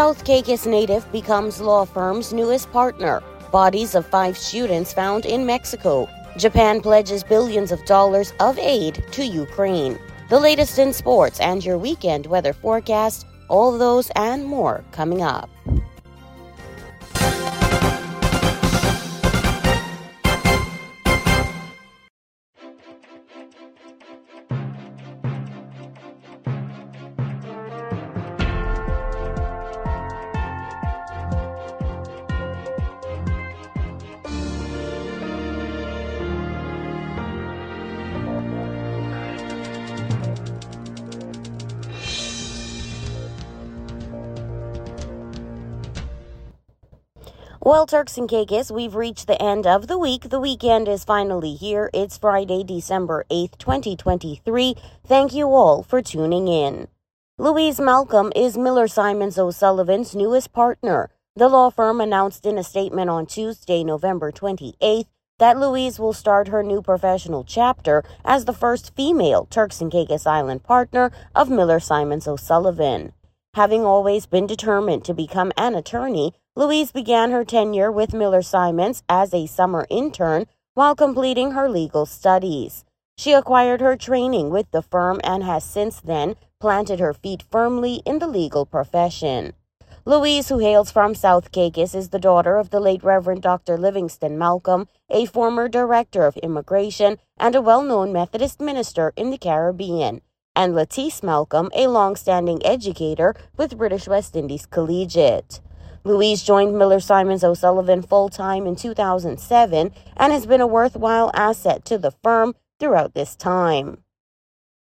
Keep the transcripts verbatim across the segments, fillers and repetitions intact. South Caicos native becomes law firm's newest partner. Bodies of five students found in Mexico. Japan pledges billions of dollars of aid to Ukraine. The latest in sports and your weekend weather forecast, all those and more coming up. Well, Turks and Caicos, we've reached the end of the week. The weekend is finally here. It's Friday, December eighth, twenty twenty-three. Thank you all for tuning in. Louise Malcolm is Miller Simons O'Sullivan's newest partner. The law firm announced in a statement on Tuesday, November twenty-eighth, that Louise will start her new professional chapter as the first female Turks and Caicos Island partner of Miller Simons O'Sullivan. Having always been determined to become an attorney, Louise began her tenure with Miller Simons as a summer intern while completing her legal studies. She acquired her training with the firm and has since then planted her feet firmly in the legal profession. Louise, who hails from South Caicos, is the daughter of the late Reverend Doctor Livingston Malcolm, a former director of immigration and a well-known Methodist minister in the Caribbean, and Latisse Malcolm, a long-standing educator with British West Indies Collegiate. Louise joined Miller Simons O'Sullivan full-time in two thousand seven and has been a worthwhile asset to the firm throughout this time.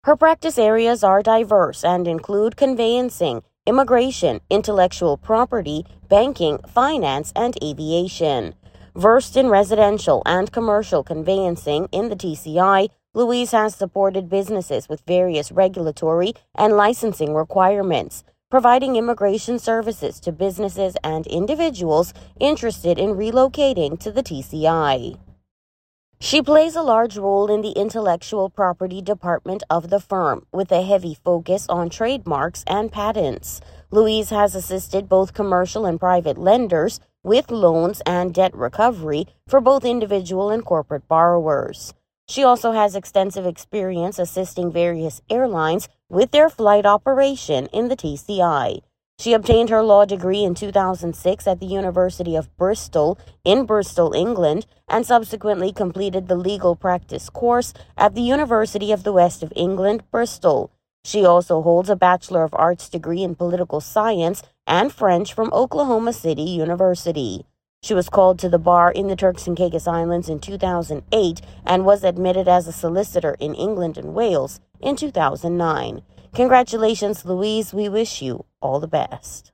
Her practice areas are diverse and include conveyancing, immigration, intellectual property, banking, finance, and aviation. Versed in residential and commercial conveyancing in the T C I, Louise has supported businesses with various regulatory and licensing requirements, providing immigration services to businesses and individuals interested in relocating to the T C I. She plays a large role in the intellectual property department of the firm, with a heavy focus on trademarks and patents. Louise has assisted both commercial and private lenders with loans and debt recovery for both individual and corporate borrowers. She also has extensive experience assisting various airlines with their flight operation in the T C I. She obtained her law degree in two thousand six at the University of Bristol in Bristol, England, and subsequently completed the legal practice course at the University of the West of England, Bristol. She also holds a Bachelor of Arts degree in political science and French from Oklahoma City University. She was called to the bar in the Turks and Caicos Islands in two thousand eight and was admitted as a solicitor in England and Wales in two thousand nine. Congratulations, Louise. We wish you all the best.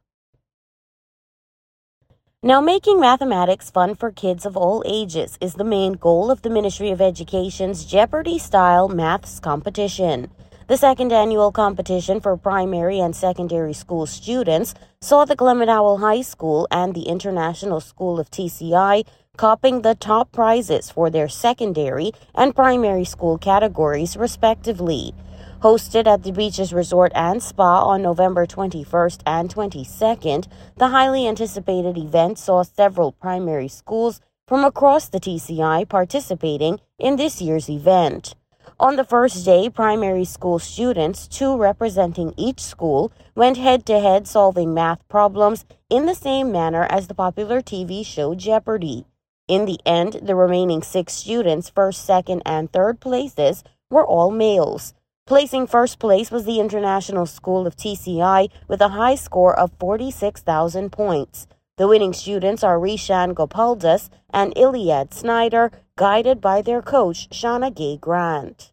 Now, making mathematics fun for kids of all ages is the main goal of the Ministry of Education's Jeopardy-style maths competition. The second annual competition for primary and secondary school students saw the Clement Howell High School and the International School of T C I copping the top prizes for their secondary and primary school categories, respectively. Hosted at the Beaches Resort and Spa on November twenty-first and twenty-second, the highly anticipated event saw several primary schools from across the T C I participating in this year's event. On the first day, primary school students, two representing each school, went head-to-head solving math problems in the same manner as the popular T V show Jeopardy! In the end, the remaining six students, first, second, and third places, were all males. Placing first place was the International School of T C I with a high score of forty-six thousand points. The winning students are Rishan Gopaldas and Iliad Snyder, guided by their coach, Shauna Gay Grant.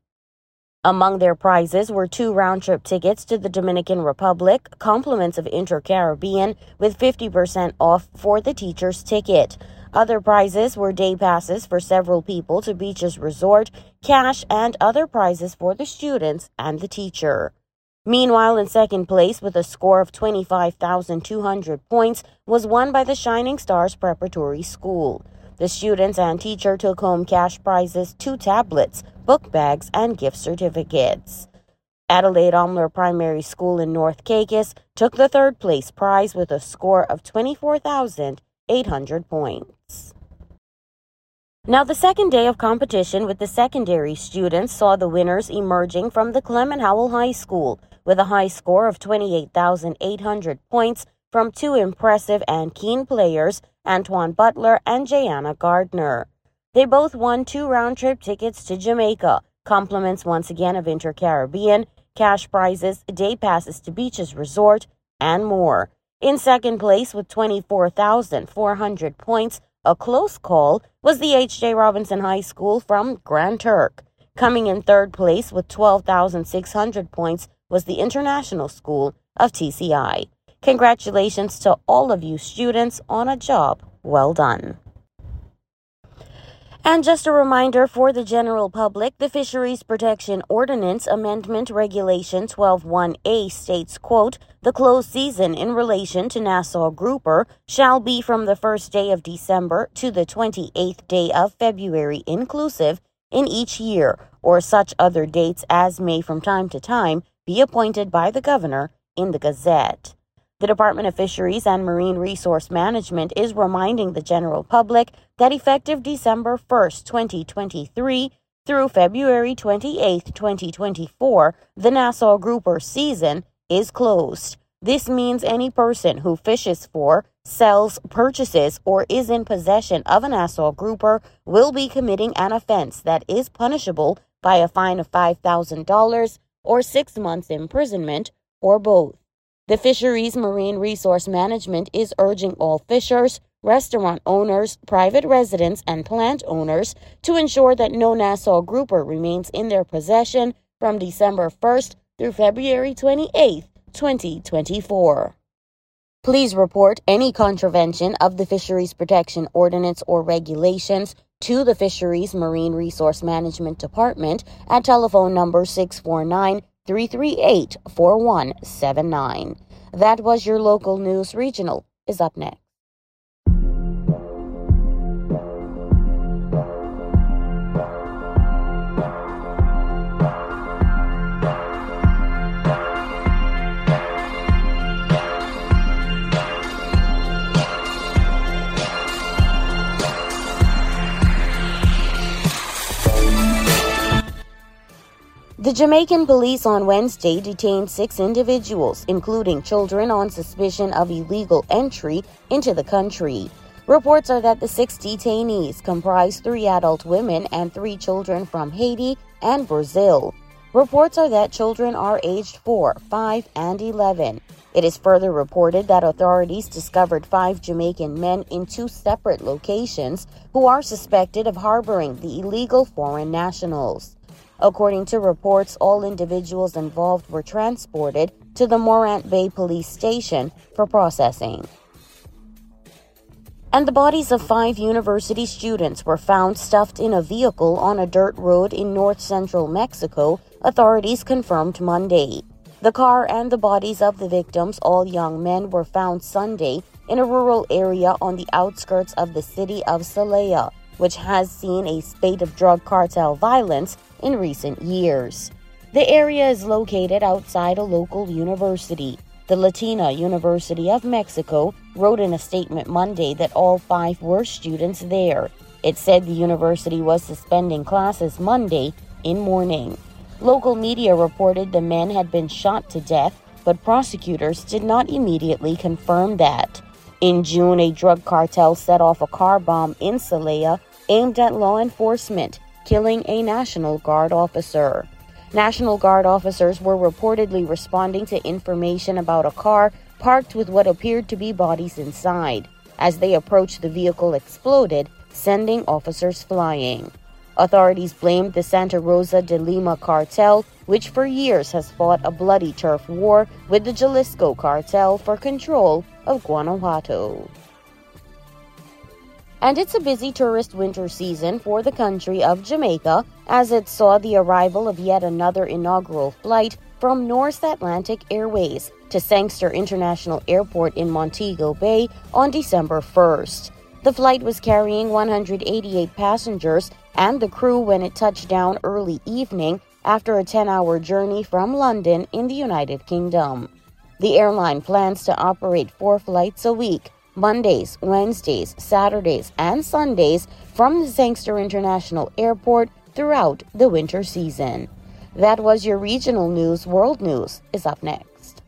Among their prizes were two round-trip tickets to the Dominican Republic, compliments of InterCaribbean, with fifty percent off for the teacher's ticket. Other prizes were day passes for several people to Beaches Resort, cash, and other prizes for the students and the teacher. Meanwhile, in second place, with a score of twenty-five thousand two hundred points, was won by the Shining Stars Preparatory School. The students and teacher took home cash prizes, two tablets, book bags, and gift certificates. Adelaide Omler Primary School in North Caicos took the third place prize with a score of twenty-four thousand eight hundred points. Now, the second day of competition with the secondary students saw the winners emerging from the Clement Howell High School with a high score of twenty-eight thousand eight hundred points from two impressive and keen players, Antoine Butler and Jayanna Gardner. They both won two round-trip tickets to Jamaica, compliments once again of InterCaribbean, cash prizes, day passes to Beaches Resort, and more. In second place with twenty-four thousand four hundred points, a close call, was the H J. Robinson High School from Grand Turk. Coming in third place with twelve thousand six hundred points was the International School of T C I. Congratulations to all of you students on a job well done. And just a reminder for the general public, the Fisheries Protection Ordinance Amendment Regulation twelve one A states, quote, the closed season in relation to Nassau grouper shall be from the first day of December to the twenty-eighth day of February inclusive in each year, or such other dates as may from time to time be appointed by the governor in the Gazette. The Department of Fisheries and Marine Resource Management is reminding the general public that effective December first, twenty twenty-three through February twenty-eighth, twenty twenty-four, the Nassau grouper season is closed. This means any person who fishes for, sells, purchases, or is in possession of a Nassau grouper will be committing an offense that is punishable by a fine of five thousand dollars or six months imprisonment or both. The Fisheries Marine Resource Management is urging all fishers, restaurant owners, private residents, and plant owners to ensure that no Nassau grouper remains in their possession from December first through February twenty-eighth, twenty twenty-four. Please report any contravention of the Fisheries Protection Ordinance or regulations to the Fisheries Marine Resource Management Department at telephone number six four nine, three three eight, four one seven nine. That was your local news. Regional is up next. The Jamaican police on Wednesday detained six individuals, including children, on suspicion of illegal entry into the country. Reports are that the six detainees comprise three adult women and three children from Haiti and Brazil. Reports are that children are aged four, five, and eleven. It is further reported that authorities discovered five Jamaican men in two separate locations who are suspected of harboring the illegal foreign nationals. According to reports, all individuals involved were transported to the Morant Bay Police Station for processing. And the bodies of five university students were found stuffed in a vehicle on a dirt road in north-central Mexico, authorities confirmed Monday. The car and the bodies of the victims, all young men, were found Sunday in a rural area on the outskirts of the city of Salea, which has seen a spate of drug cartel violence in recent years. The area is located outside a local university. The Latina University of Mexico wrote in a statement Monday that all five were students there. It said the university was suspending classes Monday in mourning. Local media reported the men had been shot to death, but prosecutors did not immediately confirm that. In June, a drug cartel set off a car bomb in Salea aimed at law enforcement, killing a National Guard officer. National Guard officers were reportedly responding to information about a car parked with what appeared to be bodies inside. As they approached, the vehicle exploded, sending officers flying. Authorities blamed the Santa Rosa de Lima cartel, which for years has fought a bloody turf war with the Jalisco cartel for control of Guanajuato. And it's a busy tourist winter season for the country of Jamaica, as it saw the arrival of yet another inaugural flight from Norse Atlantic Airways to Sangster International Airport in Montego Bay on December first. The flight was carrying one hundred eighty-eight passengers and the crew when it touched down early evening after a ten-hour journey from London in the United Kingdom. The airline plans to operate four flights a week, Mondays, Wednesdays, Saturdays, and Sundays from the Sangster International Airport throughout the winter season. That was your regional news. World News is up next.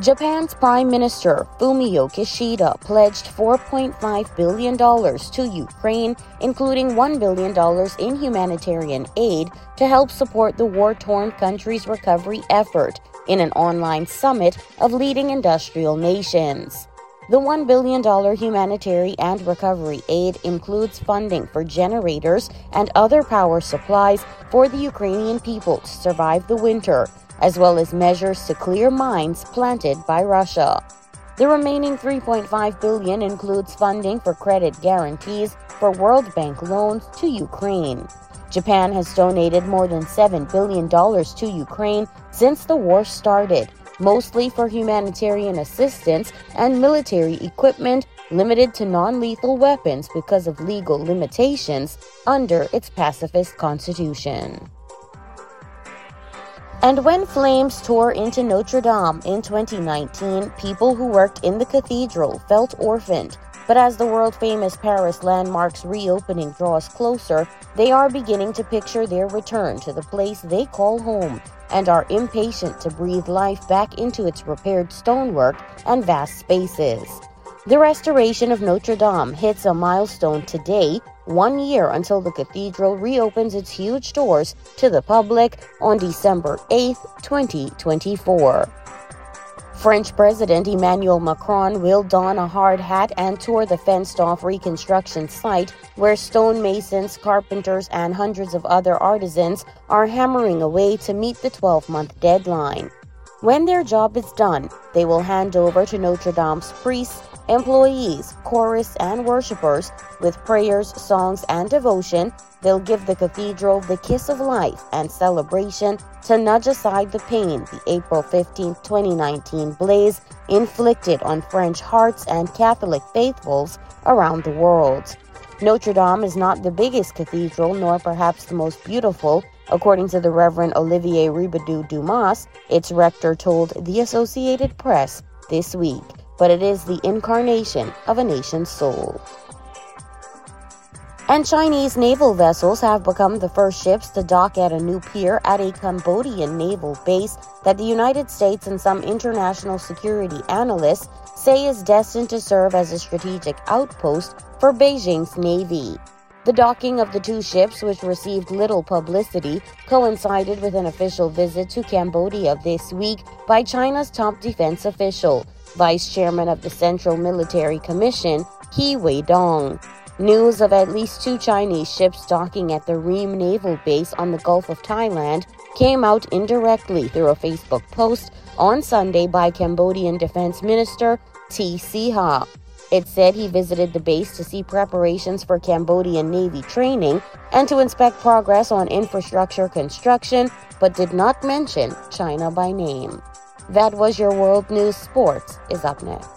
Japan's Prime Minister Fumio Kishida pledged four point five billion dollars to Ukraine, including one billion dollars in humanitarian aid, to help support the war-torn country's recovery effort in an online summit of leading industrial nations. The one billion dollars humanitarian and recovery aid includes funding for generators and other power supplies for the Ukrainian people to survive the winter, as well as measures to clear mines planted by Russia. The remaining three point five billion dollars includes funding for credit guarantees for World Bank loans to Ukraine. Japan has donated more than seven billion dollars to Ukraine since the war started, mostly for humanitarian assistance and military equipment limited to non-lethal weapons because of legal limitations under its pacifist constitution. And when flames tore into Notre Dame in twenty nineteen, people who worked in the cathedral felt orphaned. But as the world-famous Paris landmark's reopening draws closer, they are beginning to picture their return to the place they call home and are impatient to breathe life back into its repaired stonework and vast spaces. The restoration of Notre Dame hits a milestone today, one year until the cathedral reopens its huge doors to the public on December eighth, twenty twenty-four. French President Emmanuel Macron will don a hard hat and tour the fenced-off reconstruction site where stonemasons, carpenters, and hundreds of other artisans are hammering away to meet the twelve-month deadline. When their job is done, they will hand over to Notre Dame's priests, employees, chorus, and worshipers with prayers, songs, and devotion. They'll give the cathedral the kiss of life and celebration to nudge aside the pain the April fifteenth, twenty nineteen blaze inflicted on French hearts and Catholic faithfuls around the world. Notre Dame is not the biggest cathedral, nor perhaps the most beautiful. According to the Reverend Olivier Ribidoux-Dumas, its rector told the Associated Press this week, but it is the incarnation of a nation's soul. And Chinese naval vessels have become the first ships to dock at a new pier at a Cambodian naval base that the United States and some international security analysts say is destined to serve as a strategic outpost for Beijing's navy. The docking of the two ships, which received little publicity, coincided with an official visit to Cambodia this week by China's top defense official, Vice Chairman of the Central Military Commission, He Weidong. News of at least two Chinese ships docking at the Ream Naval Base on the Gulf of Thailand came out indirectly through a Facebook post on Sunday by Cambodian Defense Minister T. Siha. It said he visited the base to see preparations for Cambodian Navy training and to inspect progress on infrastructure construction, but did not mention China by name. That was your World News. Sports is up next.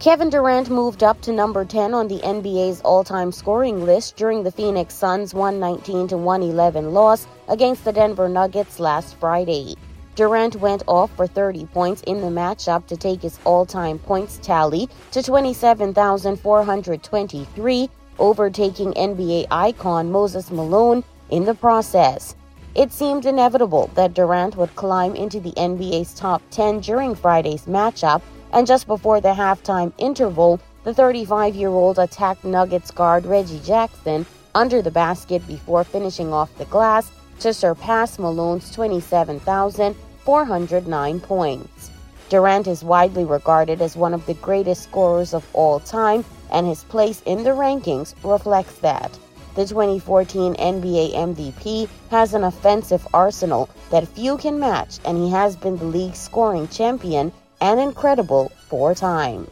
Kevin Durant moved up to number ten on the N B A's all-time scoring list during the Phoenix Suns' one nineteen to one eleven loss against the Denver Nuggets last Friday. Durant went off for thirty points in the matchup to take his all-time points tally to twenty-seven thousand four hundred twenty-three, overtaking N B A icon Moses Malone in the process. It seemed inevitable that Durant would climb into the N B A's top ten during Friday's matchup, and just before the halftime interval, the thirty-five-year-old attacked Nuggets guard Reggie Jackson under the basket before finishing off the glass to surpass Malone's twenty-seven thousand four hundred nine points. Durant is widely regarded as one of the greatest scorers of all time, and his place in the rankings reflects that. The twenty fourteen N B A M V P has an offensive arsenal that few can match, and he has been the league's scoring champion an incredible four times.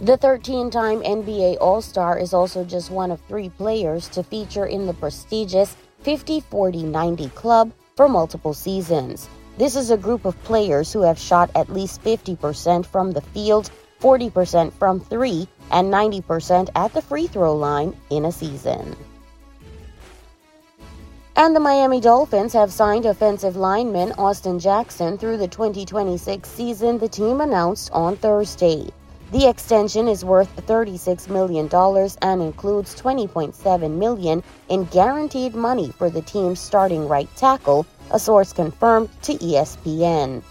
The thirteen-time N B A All-Star is also just one of three players to feature in the prestigious fifty forty ninety club for multiple seasons. This is a group of players who have shot at least fifty percent from the field, forty percent from three, and ninety percent at the free throw line in a season. And the Miami Dolphins have signed offensive lineman Austin Jackson through the twenty twenty-six season, the team announced on Thursday. The extension is worth thirty-six million dollars and includes twenty point seven million dollars in guaranteed money for the team's starting right tackle, a source confirmed to E S P N.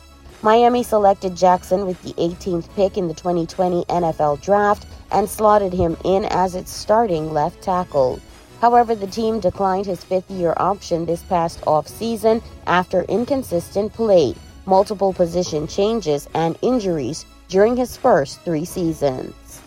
Miami selected Jackson with the eighteenth pick in the twenty twenty N F L Draft and slotted him in as its starting left tackle. However, the team declined his fifth-year option this past offseason after inconsistent play, multiple position changes, and injuries during his first three seasons.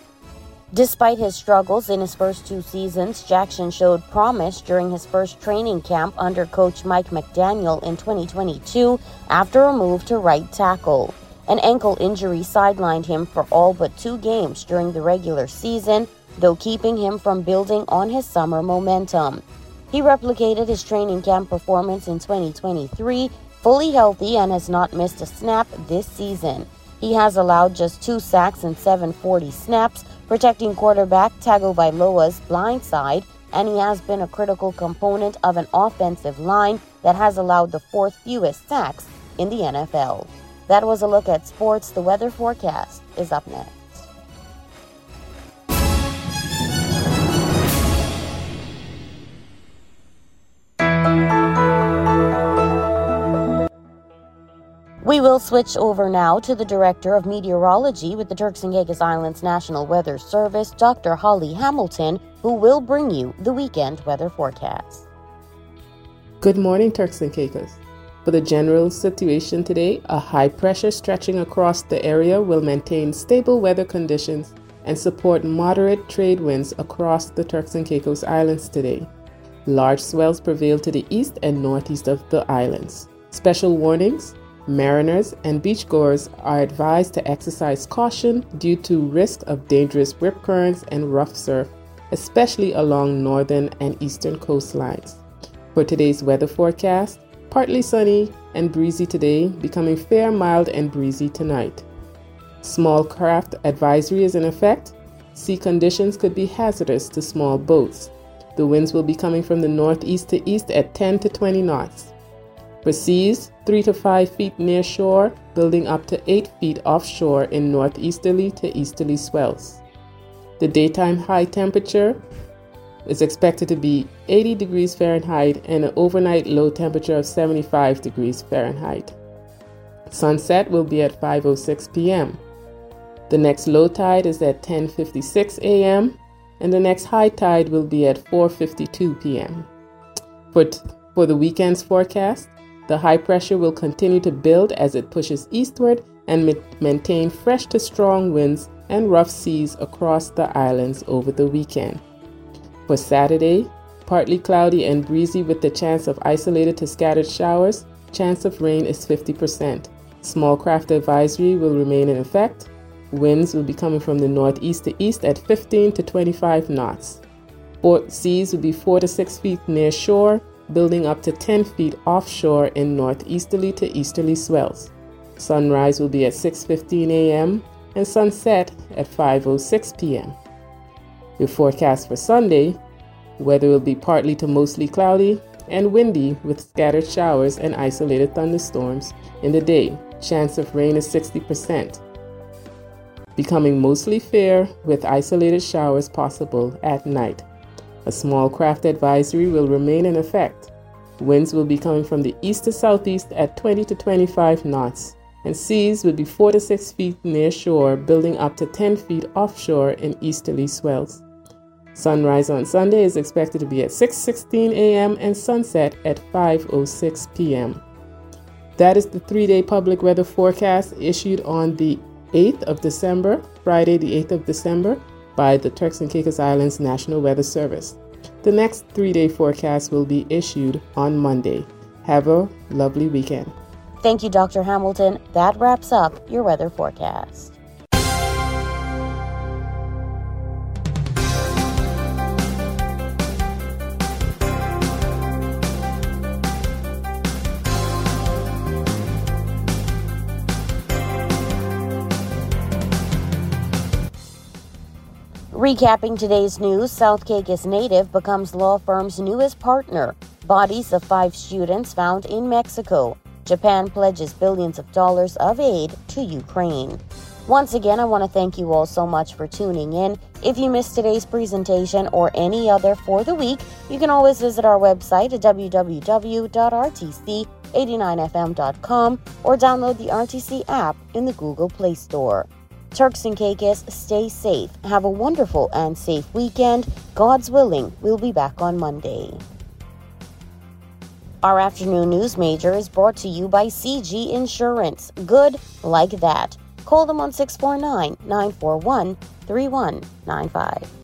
Despite his struggles in his first two seasons, Jackson showed promise during his first training camp under coach Mike McDaniel in twenty twenty-two after a move to right tackle. An ankle injury sidelined him for all but two games during the regular season, though keeping him from building on his summer momentum. He replicated his training camp performance in twenty twenty-three, fully healthy, and has not missed a snap this season. He has allowed just two sacks and seven forty snaps, protecting quarterback Tagovailoa's blind side, and he has been a critical component of an offensive line that has allowed the fourth fewest sacks in the N F L. That was a look at sports. The weather forecast is up next. We will switch over now to the Director of Meteorology with the Turks and Caicos Islands National Weather Service, Doctor Holly Hamilton, who will bring you the weekend weather forecast. Good morning, Turks and Caicos. For the general situation today, a high pressure stretching across the area will maintain stable weather conditions and support moderate trade winds across the Turks and Caicos Islands today. Large swells prevail to the east and northeast of the islands. Special warnings: mariners and beachgoers are advised to exercise caution due to risk of dangerous rip currents and rough surf, especially along northern and eastern coastlines. For today's weather forecast, partly sunny and breezy today, becoming fair, mild, and breezy tonight. Small craft advisory is in effect. Sea conditions could be hazardous to small boats. The winds will be coming from the northeast to east at ten to twenty knots. For seas, three to five feet near shore, building up to eight feet offshore in northeasterly to easterly swells. The daytime high temperature is expected to be eighty degrees Fahrenheit and an overnight low temperature of seventy-five degrees Fahrenheit. Sunset will be at five oh six p.m. The next low tide is at ten fifty-six a.m. and the next high tide will be at four fifty-two p.m. For, t- for the weekend's forecast, the high pressure will continue to build as it pushes eastward and ma- maintain fresh to strong winds and rough seas across the islands over the weekend. For Saturday, partly cloudy and breezy with the chance of isolated to scattered showers. Chance of rain is fifty percent. Small craft advisory will remain in effect. Winds will be coming from the northeast to east at fifteen to twenty-five knots. Port seas will be four to six feet near shore, building up to ten feet offshore in northeasterly to easterly swells. Sunrise will be at six fifteen a.m. and sunset at five oh six p.m. Your forecast for Sunday: weather will be partly to mostly cloudy and windy with scattered showers and isolated thunderstorms in the day. Chance of rain is sixty percent. Becoming mostly fair with isolated showers possible at night. A small craft advisory will remain in effect. Winds will be coming from the east to southeast at twenty to twenty-five knots. and seas would be four to six feet near shore, building up to ten feet offshore in easterly swells. Sunrise on Sunday is expected to be at six sixteen a.m. and sunset at five oh six p.m. That is the three-day public weather forecast issued on the eighth of December, Friday the eighth of December, by the Turks and Caicos Islands National Weather Service. The next three-day forecast will be issued on Monday. Have a lovely weekend. Thank you, Doctor Hamilton. That wraps up your weather forecast. Recapping today's news, South Caicos native becomes law firm's newest partner. Bodies of five students found in Mexico. Japan pledges billions of dollars of aid to Ukraine. Once again, I want to thank you all so much for tuning in. If you missed today's presentation or any other for the week, you can always visit our website at w w w dot r t c eighty nine f m dot com or download the R T C app in the Google Play Store. Turks and Caicos, stay safe. Have a wonderful and safe weekend. God's willing, we'll be back on Monday. Our afternoon news major is brought to you by C G Insurance. Good like that. Call them on six four nine, nine four one, three one nine five.